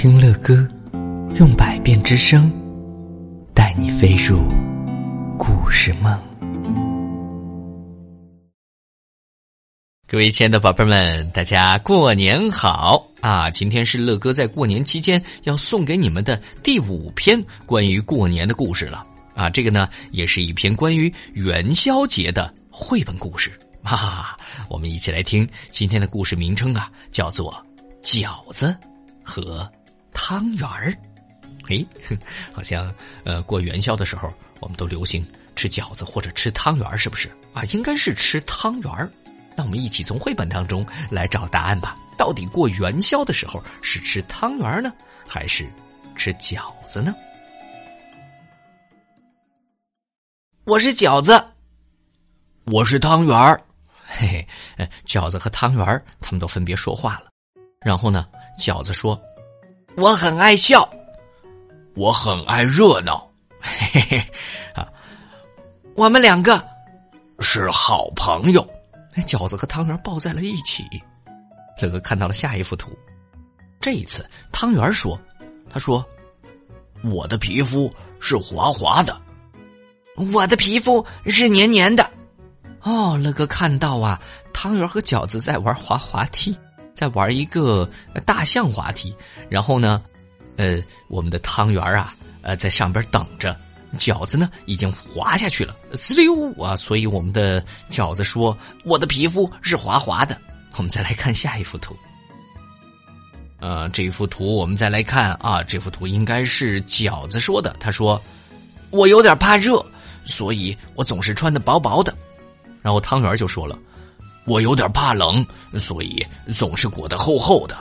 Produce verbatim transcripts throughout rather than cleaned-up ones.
听乐歌，用百变之声带你飞入故事梦。各位亲爱的宝贝们，大家过年好啊！今天是乐哥在过年期间要送给你们的第五篇关于过年的故事了啊！这个呢，也是一篇关于元宵节的绘本故事啊！我们一起来听今天的故事，名称啊叫做饺子和汤圆儿。诶，好像呃过元宵的时候，我们都流行吃饺子或者吃汤圆儿，是不是啊？应该是吃汤圆儿。那我们一起从绘本当中来找答案吧。到底过元宵的时候是吃汤圆呢，还是吃饺子呢？我是饺子，我是汤圆。嘿嘿，饺子和汤圆他们都分别说话了。然后呢，饺子说：“我很爱笑，我很爱热闹。”嘿嘿啊，我们两个是好朋友。饺子和汤圆抱在了一起。乐哥看到了下一幅图，这一次汤圆说，他说：“我的皮肤是滑滑的，我的皮肤是黏黏的。”哦，乐哥看到啊，汤圆和饺子在玩滑滑梯，在玩一个大象滑梯。然后呢，呃，我们的汤圆啊，呃，在上边等着。饺子呢已经滑下去了，滋溜啊！所以我们的饺子说：“我的皮肤是滑滑的。”我们再来看下一幅图。呃，这幅图我们再来看啊，这幅图应该是饺子说的。他说：“我有点怕热，所以我总是穿得薄薄的。”然后汤圆就说了：“我有点怕冷，所以总是裹得厚厚的。”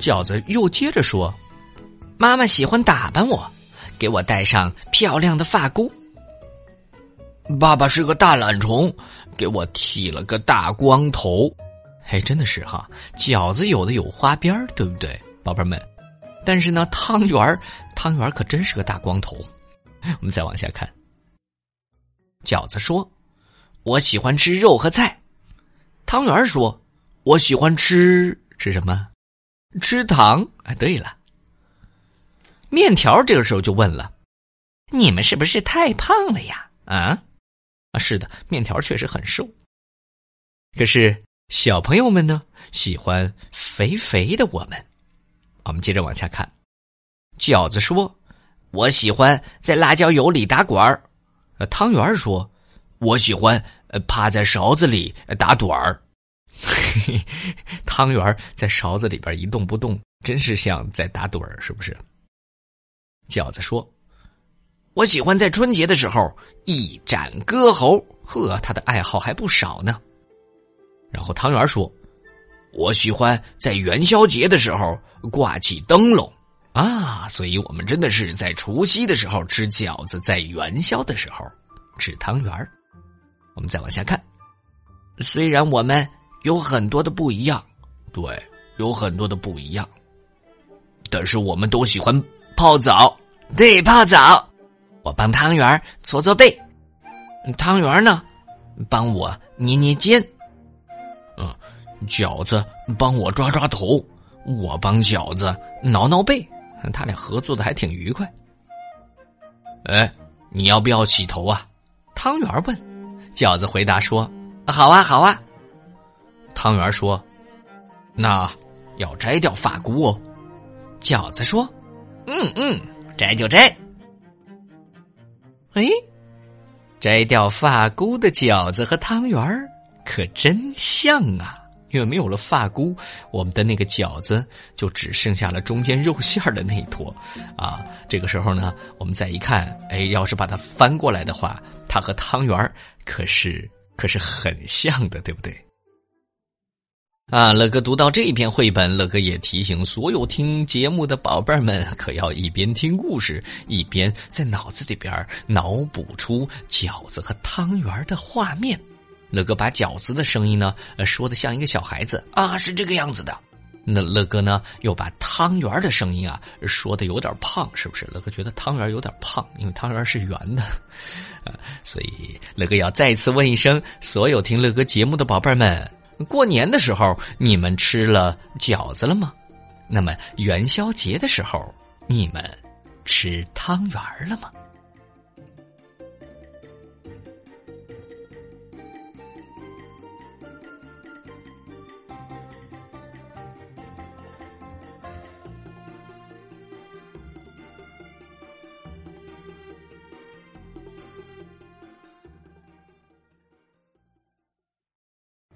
饺子又接着说：“妈妈喜欢打扮我。”给我戴上漂亮的发箍。爸爸是个大懒虫，给我剃了个大光头。哎，真的是哈，饺子有的有花边，对不对，宝贝们？但是呢，汤圆汤圆可真是个大光头。我们再往下看，饺子说：“我喜欢吃肉和菜。”汤圆说：“我喜欢吃吃什么？吃糖。”哎，对了。面条这个时候就问了：“你们是不是太胖了呀？”啊，啊，是的，面条确实很瘦。可是小朋友们呢，喜欢肥肥的我们。我们接着往下看，饺子说：“我喜欢在辣椒油里打滚儿。”汤圆说：“我喜欢趴在勺子里打盹儿。”汤圆在勺子里边一动不动，真是像在打盹儿，是不是？饺子说：“我喜欢在春节的时候一展歌喉。”呵，他的爱好还不少呢。然后汤圆说：“我喜欢在元宵节的时候挂起灯笼。”啊，所以我们真的是在除夕的时候吃饺子，在元宵的时候吃汤圆。我们再往下看，虽然我们有很多的不一样，对，有很多的不一样，但是我们都喜欢泡澡，对，泡澡。我帮汤圆搓搓背，汤圆呢帮我捏捏肩，嗯，饺子帮我抓抓头，我帮饺子挠挠背。他俩合作的还挺愉快。哎，你要不要洗头啊？汤圆问。饺子回答说：“好啊，好啊。”汤圆说：“那要摘掉发箍哦。”饺子说：“嗯嗯，摘就摘。”哎，摘掉发箍的饺子和汤圆儿可真像啊！因为没有了发箍，我们的那个饺子就只剩下了中间肉馅的那一坨啊。这个时候呢，我们再一看，哎，要是把它翻过来的话，它和汤圆儿可是可是很像的，对不对？啊，乐哥读到这一篇绘本，乐哥也提醒所有听节目的宝贝们，可要一边听故事，一边在脑子里边脑补出饺子和汤圆的画面。乐哥把饺子的声音呢，说得像一个小孩子啊，是这个样子的。那乐哥呢，又把汤圆的声音啊，说得有点胖，是不是？乐哥觉得汤圆有点胖，因为汤圆是圆的。啊，所以乐哥要再次问一声，所有听乐哥节目的宝贝们，过年的时候你们吃了饺子了吗？那么元宵节的时候，你们吃汤圆了吗？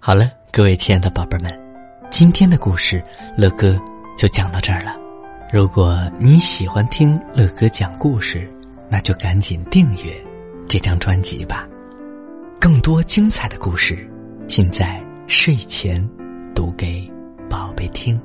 好了，各位亲爱的宝贝们，今天的故事乐哥就讲到这儿了。如果你喜欢听乐哥讲故事，那就赶紧订阅这张专辑吧。更多精彩的故事，尽在睡前读给宝贝听。